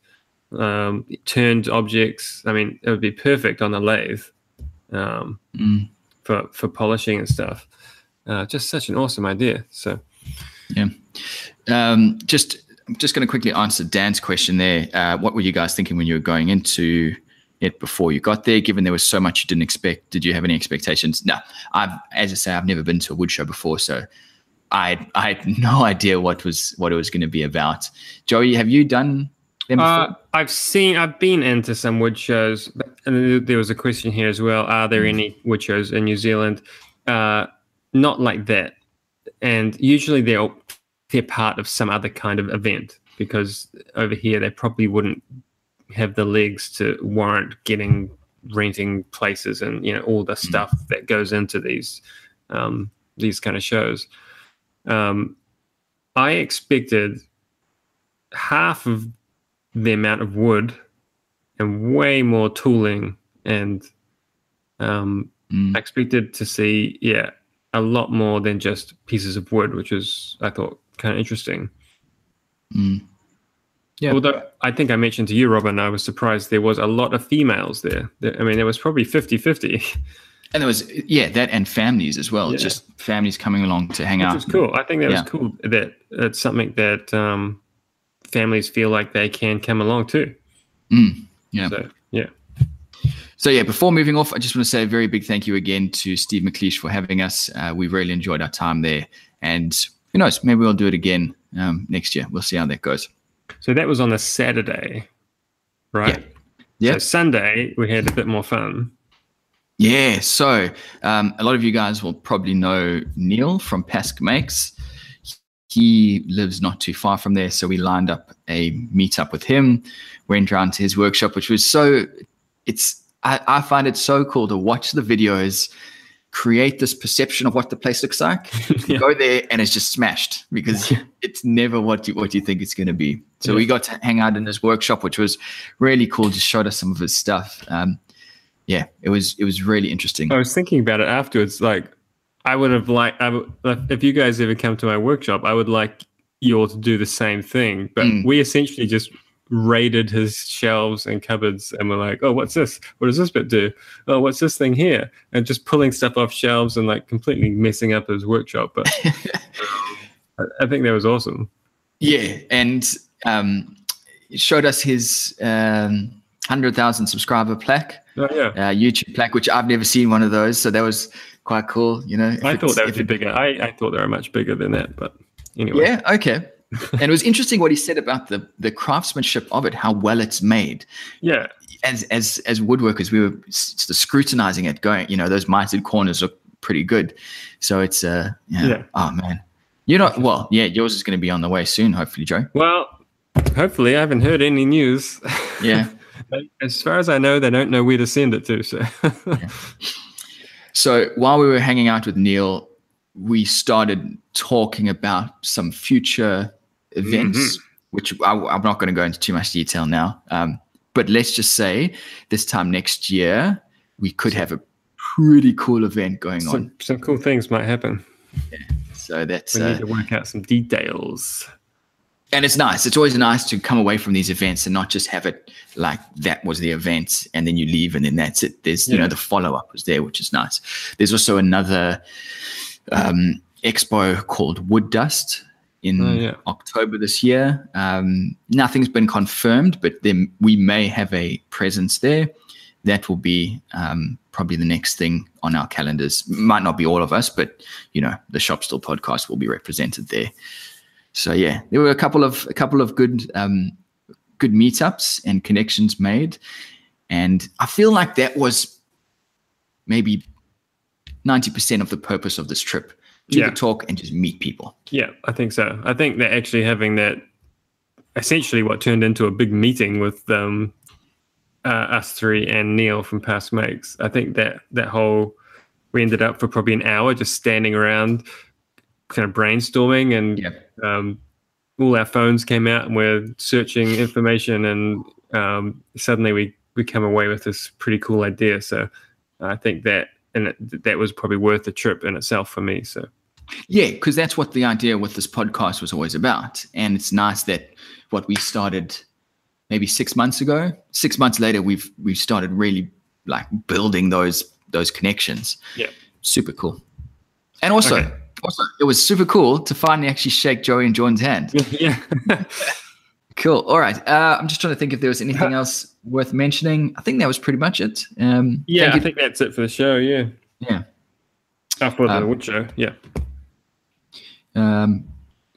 um, turned objects. I mean, it would be perfect on the lathe um, mm. for for polishing and stuff. Uh, just such an awesome idea. So, yeah. Um, just I'm just going to quickly answer Dan's question there. Uh, what were you guys thinking when you were going into it before you got there? Given there was so much you didn't expect, did you have any expectations? No. I've, as I say, I've never been to a wood show before, so. I I had no idea what was what it was going to be about. Joey, have you done them before? Uh, I've seen I've been into some wood shows, and there was a question here as well. Are there any wood shows in New Zealand? Uh, not like that, and usually they're they're part of some other kind of event because over here they probably wouldn't have the legs to warrant getting renting places and you know all the stuff mm. that goes into these um, these kind of shows. Um, I expected half of the amount of wood and way more tooling, and um, mm. I expected to see, yeah, a lot more than just pieces of wood, which is, I thought, kind of interesting. Mm. Yeah. Although I think I mentioned to you, Robin, I was surprised there was a lot of females there. I mean, there was probably fifty-fifty. And there was, yeah, that and families as well, yeah. Just families coming along to hang Which out. Which was cool. I think that yeah. was cool that it's something that um, families feel like they can come along to. Mm, yeah. So, yeah. So, yeah, before moving off, I just want to say a very big thank you again to Steve McLeish for having us. Uh, we really enjoyed our time there. And who knows, maybe we'll do it again um, next year. We'll see how that goes. So that was on a Saturday, right? Yeah. yeah. So Sunday, we had a bit more fun. Yeah, so um, a lot of you guys will probably know Neil from Pask Makes. He lives not too far from there, so we lined up a meetup with him, went around to his workshop, which was so – it's I, I find it so cool to watch the videos, create this perception of what the place looks like, yeah. go there and it's just smashed because it's never what you, what you think it's going to be. So yeah. we got to hang out in his workshop, which was really cool, just showed us some of his stuff. Um Yeah, it was it was really interesting. I was thinking about it afterwards. Like, I would have liked I would, if you guys ever come to my workshop, I would like you all to do the same thing. But mm. we essentially just raided his shelves and cupboards, and we're like, "Oh, what's this? What does this bit do? Oh, what's this thing here?" And just pulling stuff off shelves and like completely messing up his workshop. But I think that was awesome. Yeah, and um, it showed us his um, one hundred thousand subscriber plaque. Oh, yeah. uh, YouTube plaque, which I've never seen one of those, so that was quite cool. You know, I thought that would be bigger. I, I thought they were much bigger than that, but anyway. Yeah, okay. And it was interesting what he said about the the craftsmanship of it, how well it's made. Yeah. As as as woodworkers, we were scrutinizing it, going, you know, those mitered corners look pretty good. So it's uh, yeah. yeah. Oh man, you know, well, yeah, yours is going to be on the way soon, hopefully, Joe. Well, hopefully, I haven't heard any news. Yeah. As far as I know, they don't know where to send it to. So, yeah. So while we were hanging out with Neil, we started talking about some future events, mm-hmm. which I, I'm not going to go into too much detail now. Um, but let's just say this time next year, we could have a pretty cool event going some, on. Some cool things might happen. Yeah. So that's we need uh, to work out some details. And it's nice. It's always nice to come away from these events and not just have it like that was the event and then you leave and then that's it. There's, yeah. you know, the follow-up was there, which is nice. There's also another um, expo called Wood Dust in oh, yeah. October this year. Um, nothing's been confirmed, but then we may have a presence there. That will be um, probably the next thing on our calendars. Might not be all of us, but you know, the Shop Still podcast will be represented there. So yeah, there were a couple of a couple of good um, good meetups and connections made, and I feel like that was maybe ninety percent of the purpose of this trip. Do yeah. the talk and just meet people. Yeah, I think so. I think that actually having that, essentially what turned into a big meeting with um, uh, us three and Neil from Pask Makes, I think that that whole, we ended up for probably an hour just standing around kind of brainstorming, and yeah. um, all our phones came out and we're searching information, and um, suddenly we, we come away with this pretty cool idea. So I think that, and it, that was probably worth the trip in itself for me. So, yeah, because that's what the idea with this podcast was always about. And it's nice that what we started maybe six months ago, six months later, we've we've started really like building those those connections. Yeah, super cool. And also, okay. also, it was super cool to finally actually shake Joey and Jordan's hand. Yeah. Cool. All right. Uh, I'm just trying to think if there was anything else worth mentioning. I think that was pretty much it. Um, yeah, I think that's it for the show. Yeah. Yeah. After the um, Wood Show. Yeah. Um,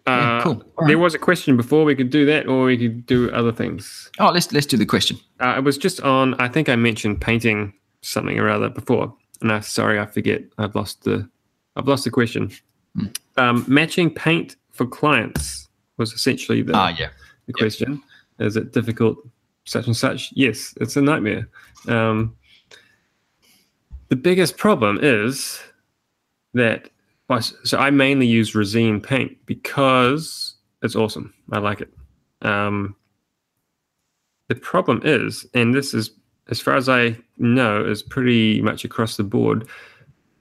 yeah, cool. Uh, there right. was a question before. We could do that, or we could do other things. Oh, let's let's do the question. Uh, it was just on. I think I mentioned painting something or other before, and I'm sorry, I forget. I've lost the. I've lost the question. Hmm. Um, matching paint for clients was essentially the. Ah, yeah. The question, yep. Is it difficult, such and such? Yes, it's a nightmare. Um, the biggest problem is that, so I mainly use resin paint because it's awesome. I like it. Um, the problem is, and this is, as far as I know, is pretty much across the board,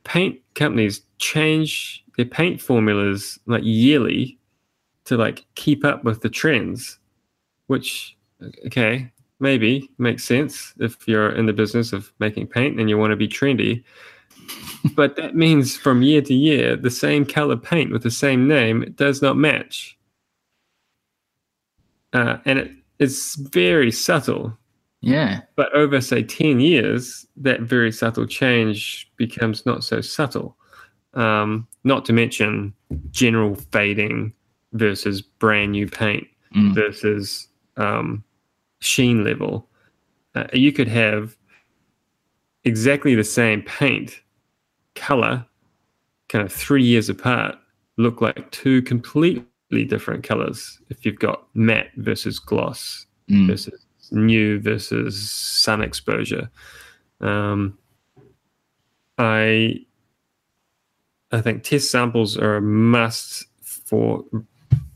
paint companies change their paint formulas like yearly to like keep up with the trends, which, okay, maybe makes sense if you're in the business of making paint and you want to be trendy. But that means from year to year, the same color paint with the same name does not match. Uh, and it, it's very subtle. Yeah. But over, say, ten years, that very subtle change becomes not so subtle. Um, not to mention general fading, versus brand new paint, mm. versus um, sheen level. Uh, you could have exactly the same paint color, kind of three years apart, look like two completely different colors if you've got matte versus gloss, mm. versus new versus sun exposure. Um, I, I think test samples are a must for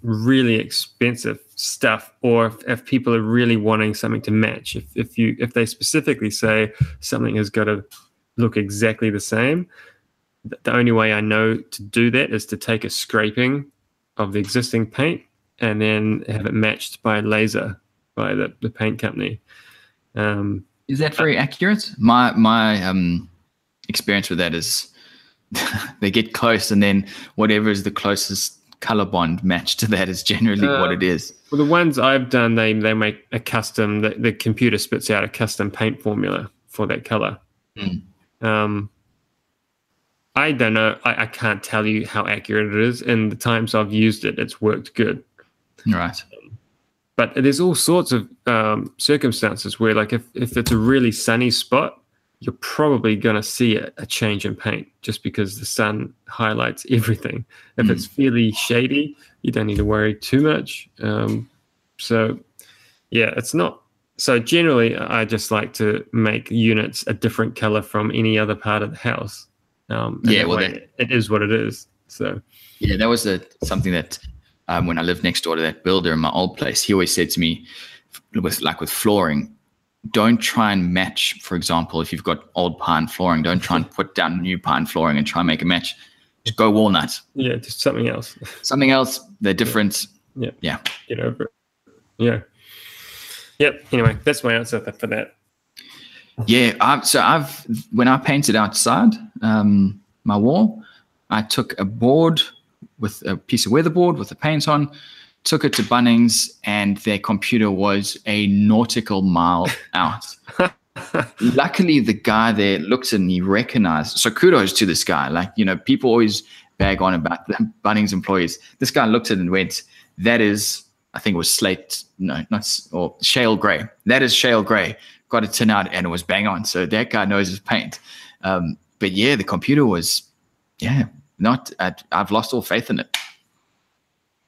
really expensive stuff, or if, if people are really wanting something to match, if if you if they specifically say something has got to look exactly the same, the only way I know to do that is to take a scraping of the existing paint and then have it matched by laser by the, the paint company. Um, is that very uh, accurate? My my um, experience with that is they get close, and then whatever is the closest color bond match to that is generally uh, what it is. Well, the ones I've done, they they make a custom, the, the computer spits out a custom paint formula for that color. Mm. Um, I don't know. I, I can't tell you how accurate it is. In the times I've used it, it's worked good. Right. Um, but there's all sorts of um, circumstances where, like, if, if it's a really sunny spot, you're probably going to see a, a change in paint just because the sun highlights everything. If mm. it's fairly shady, you don't need to worry too much. Um, so, yeah, it's not. So generally, I just like to make units a different color from any other part of the house. Um, yeah, well, that, it, it is what it is. So, yeah, that was a, something that um, when I lived next door to that builder in my old place, he always said to me, with like with flooring, don't try and match, for example, if you've got old pine flooring, don't try and put down new pine flooring and try and make a match. Just go walnut. Yeah, just something else. Something else. They're different. Yeah. Yeah. Get over it. Yeah. Yep. Anyway, that's my answer for that. Yeah. I've, so I've, when I painted outside um, my wall, I took a board with a piece of weatherboard with the paint on, took it to Bunnings, and their computer was a nautical mile out. Luckily, the guy there looked at and he recognized. So kudos to this guy. Like, you know, people always bag on about Bunnings employees. This guy looked at it and went, that is, I think it was slate, no, not, or shale gray. That is shale gray. Got it turned out and it was bang on. So that guy knows his paint. Um, but yeah, the computer was, yeah, not, I, I've lost all faith in it.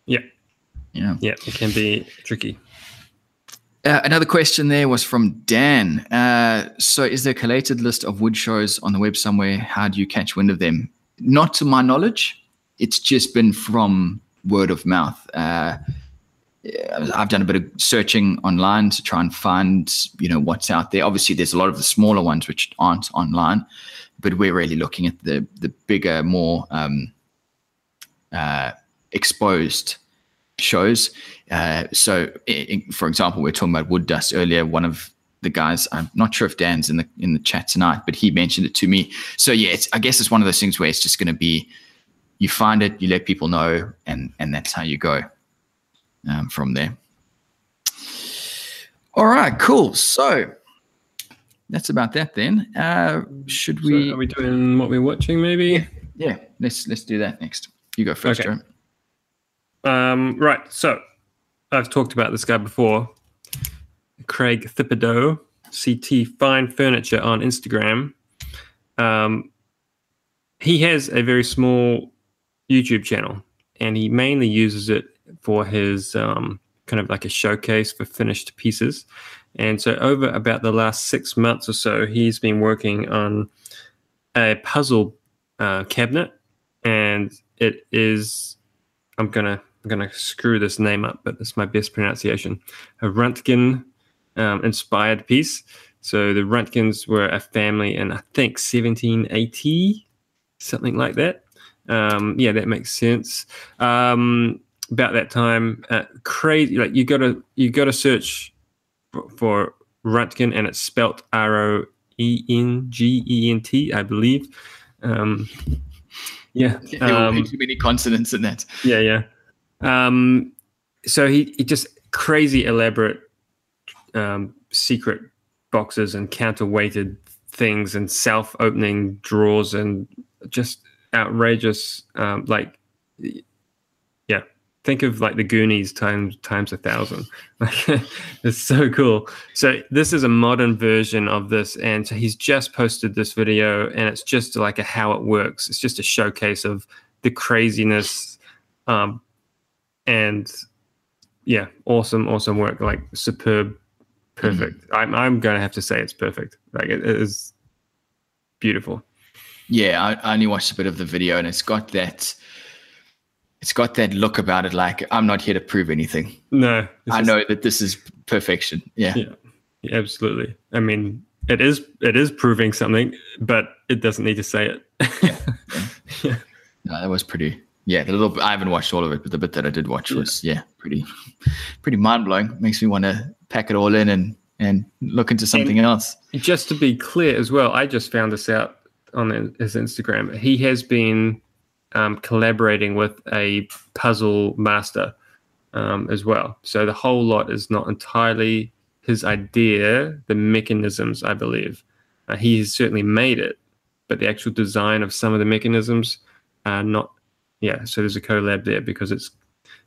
Yeah. Yeah. Yeah. It can be tricky. Uh, another question there was from Dan. Uh, so is there a collated list of wood shows on the web somewhere? How do you catch wind of them? Not to my knowledge. It's just been from word of mouth. Uh, I've done a bit of searching online to try and find, you know, what's out there. Obviously, there's a lot of the smaller ones which aren't online, but we're really looking at the the bigger, more um, uh, exposed shows. Uh, so, in, for example, we were talking about Wood Dust earlier. One of the guys, I'm not sure if Dan's in the in the chat tonight, but he mentioned it to me. So yeah, it's, I guess it's one of those things where it's just going to be, you find it, you let people know, and and that's how you go um, from there. All right, cool. So that's about that then. Uh, should we? So are we doing what we're watching? Maybe. Yeah. yeah. Let's let's do that next. You go first, okay. Joe. Um, right, so I've talked about this guy before, Craig Thibodeau, C T Fine Furniture on Instagram. Um, he has a very small YouTube channel, and he mainly uses it for his um, kind of like a showcase for finished pieces. And so over about the last six months or so, he's been working on a puzzle uh, cabinet, and it is, I'm going to I'm going to screw this name up, but it's my best pronunciation. A Röntgen um, inspired piece. So the Röntgens were a family in, I think, seventeen eighty, something like that. Um, yeah, that makes sense. Um, about that time, uh, crazy. Like you got to you got to search for, for Röntgen, and it's spelt R O E N G E N T, I believe. Um, yeah, there um, will be too many consonants in that. Yeah, yeah. Um, so he, he just crazy elaborate um, secret boxes and counterweighted things and self-opening drawers and just outrageous. Um, like, yeah, think of like the Goonies times times a thousand. Like, it's so cool. So this is a modern version of this, and so he's just posted this video, and it's just like a how it works. It's just a showcase of the craziness. Um, And yeah, awesome, awesome work. Like superb, perfect. Mm-hmm. I'm I'm gonna have to say it's perfect. Like it, it is beautiful. Yeah, I, I only watched a bit of the video, and it's got that, it's got that look about it. Like, I'm not here to prove anything. No, I is, know that this is perfection. Yeah. yeah, yeah, absolutely. I mean, it is it is proving something, but it doesn't need to say it. yeah. yeah. yeah. No, that was pretty. Yeah, the little. I haven't watched all of it, but the bit that I did watch was yeah, pretty, pretty mind blowing. Makes me want to pack it all in and and look into something and else. Just to be clear as well, I just found this out on his Instagram. He has been um, collaborating with a puzzle master um, as well. So the whole lot is not entirely his idea. The mechanisms, I believe, uh, he has certainly made it, but the actual design of some of the mechanisms are not. Yeah, so there's a collab there because it's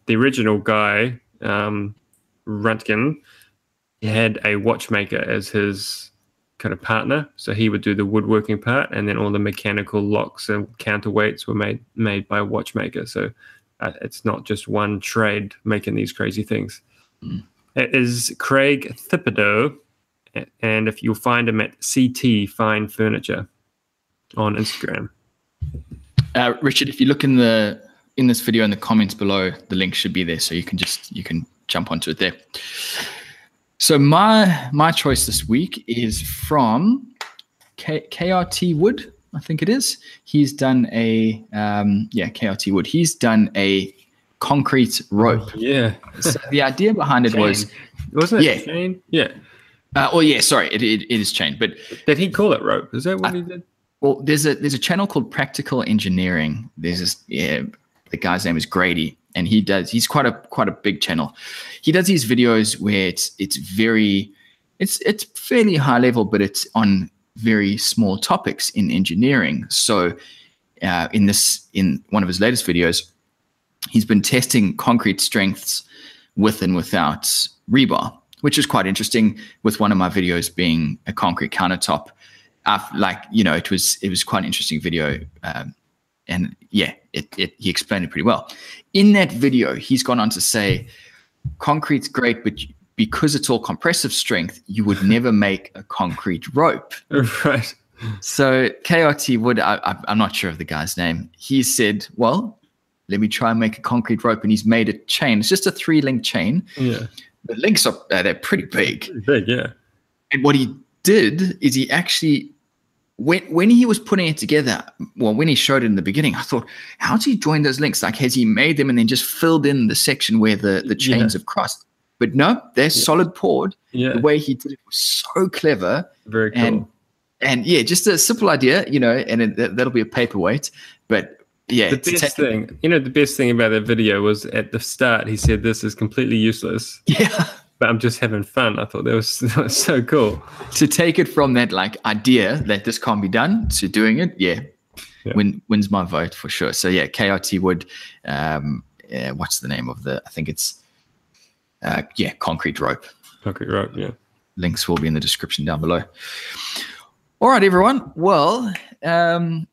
the original guy, um, Röntgen, had a watchmaker as his kind of partner. So he would do the woodworking part, and then all the mechanical locks and counterweights were made made by a watchmaker. So uh, it's not just one trade making these crazy things. Mm. It is Craig Thibodeau, and if you'll find him at C T Fine Furniture on Instagram. Uh, Richard, if you look in the in this video in the comments below, the link should be there, so you can just you can jump onto it there. So my my choice this week is from K- KRT Wood, I think it is. He's done a um, yeah K R T Wood. He's done a concrete rope. Oh, yeah. So the idea behind it chain. was wasn't it yeah. chain? Yeah. Uh, oh yeah, sorry, it, it it is chain. But did he call it rope? Is that what I, he did? Well, there's a there's a channel called Practical Engineering. There's this, yeah, the guy's name is Grady, and he does he's quite a quite a big channel. He does these videos where it's it's very it's it's fairly high level, but it's on very small topics in engineering. So uh, in this, in one of his latest videos, he's been testing concrete strengths with and without rebar, which is quite interesting, with one of my videos being a concrete countertop. I've, like, you know, it was it was quite an interesting video. Um, and yeah, it, it, he explained it pretty well. In that video, he's gone on to say, concrete's great, but because it's all compressive strength, you would never make a concrete rope. Right. So K R T Wood, I, I, I'm not sure of the guy's name, he said, well, let me try and make a concrete rope. And he's made a chain. It's just a three-link chain. Yeah. The links are uh, they're pretty big. Pretty big, yeah. And what he did is he actually, when when he was putting it together, well, when he showed it in the beginning, I thought, how did he join those links? Like, has he made them and then just filled in the section where the, the chains yeah. have crossed? But no, they're yeah. solid poured. Yeah. The way he did it was so clever. Very cool. And, and yeah, just a simple idea, you know, and it, that'll be a paperweight. But yeah. The best thing, you know, the best thing about that video was at the start, he said, this is completely useless. Yeah. But I'm just having fun. I thought that was, that was so cool. To take it from that, like, idea that this can't be done to doing it, yeah, yeah. Win, wins my vote for sure. So yeah, K R T Wood, um, yeah, what's the name of the, I think it's, Uh, yeah, concrete rope. Concrete rope, yeah. Links will be in the description down below. All right, everyone. Well, um,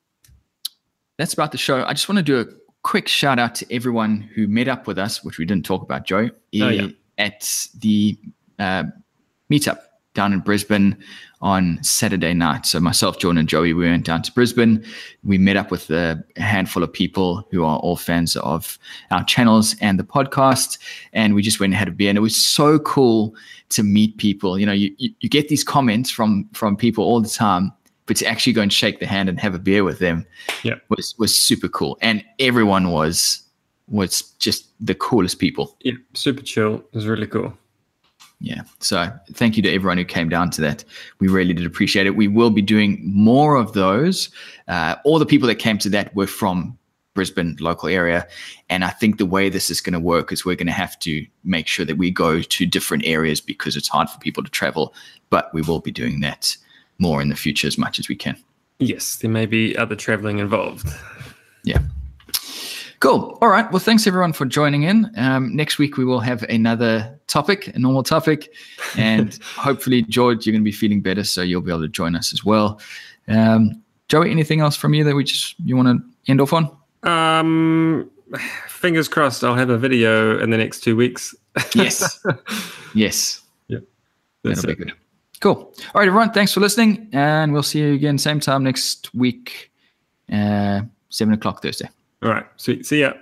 that's about the show. I just want to do a quick shout out to everyone who met up with us, which we didn't talk about, Joe, oh, yeah. at the uh, meetup down in Brisbane on Saturday night. So myself, Jordan, and Joey, we went down to Brisbane. We met up with a handful of people who are all fans of our channels and the podcast, and we just went and had a beer. And it was so cool to meet people. You know, you, you, you get these comments from from people all the time, but to actually go and shake their hand and have a beer with them yeah. was was super cool. And everyone was was just the coolest people. Yeah, super chill. It was really cool. Yeah. So thank you to everyone who came down to that. We really did appreciate it. We will be doing more of those. Uh, all the people that came to that were from Brisbane local area. And I think the way this is going to work is we're going to have to make sure that we go to different areas because it's hard for people to travel. But we will be doing that more in the future as much as we can. Yes. There may be other traveling involved. Yeah. Cool. All right. Well, thanks everyone for joining in. Um, next week, we will have another topic, a normal topic. And hopefully, George, you're going to be feeling better, so you'll be able to join us as well. Um, Joey, anything else from you that we just you want to end off on? Um, fingers crossed I'll have a video in the next two weeks. Yes. Yes. Yep. That's That'll it. be good. Cool. All right, everyone. Thanks for listening. And we'll see you again same time next week, uh, seven o'clock Thursday. All right. Sweet. See ya.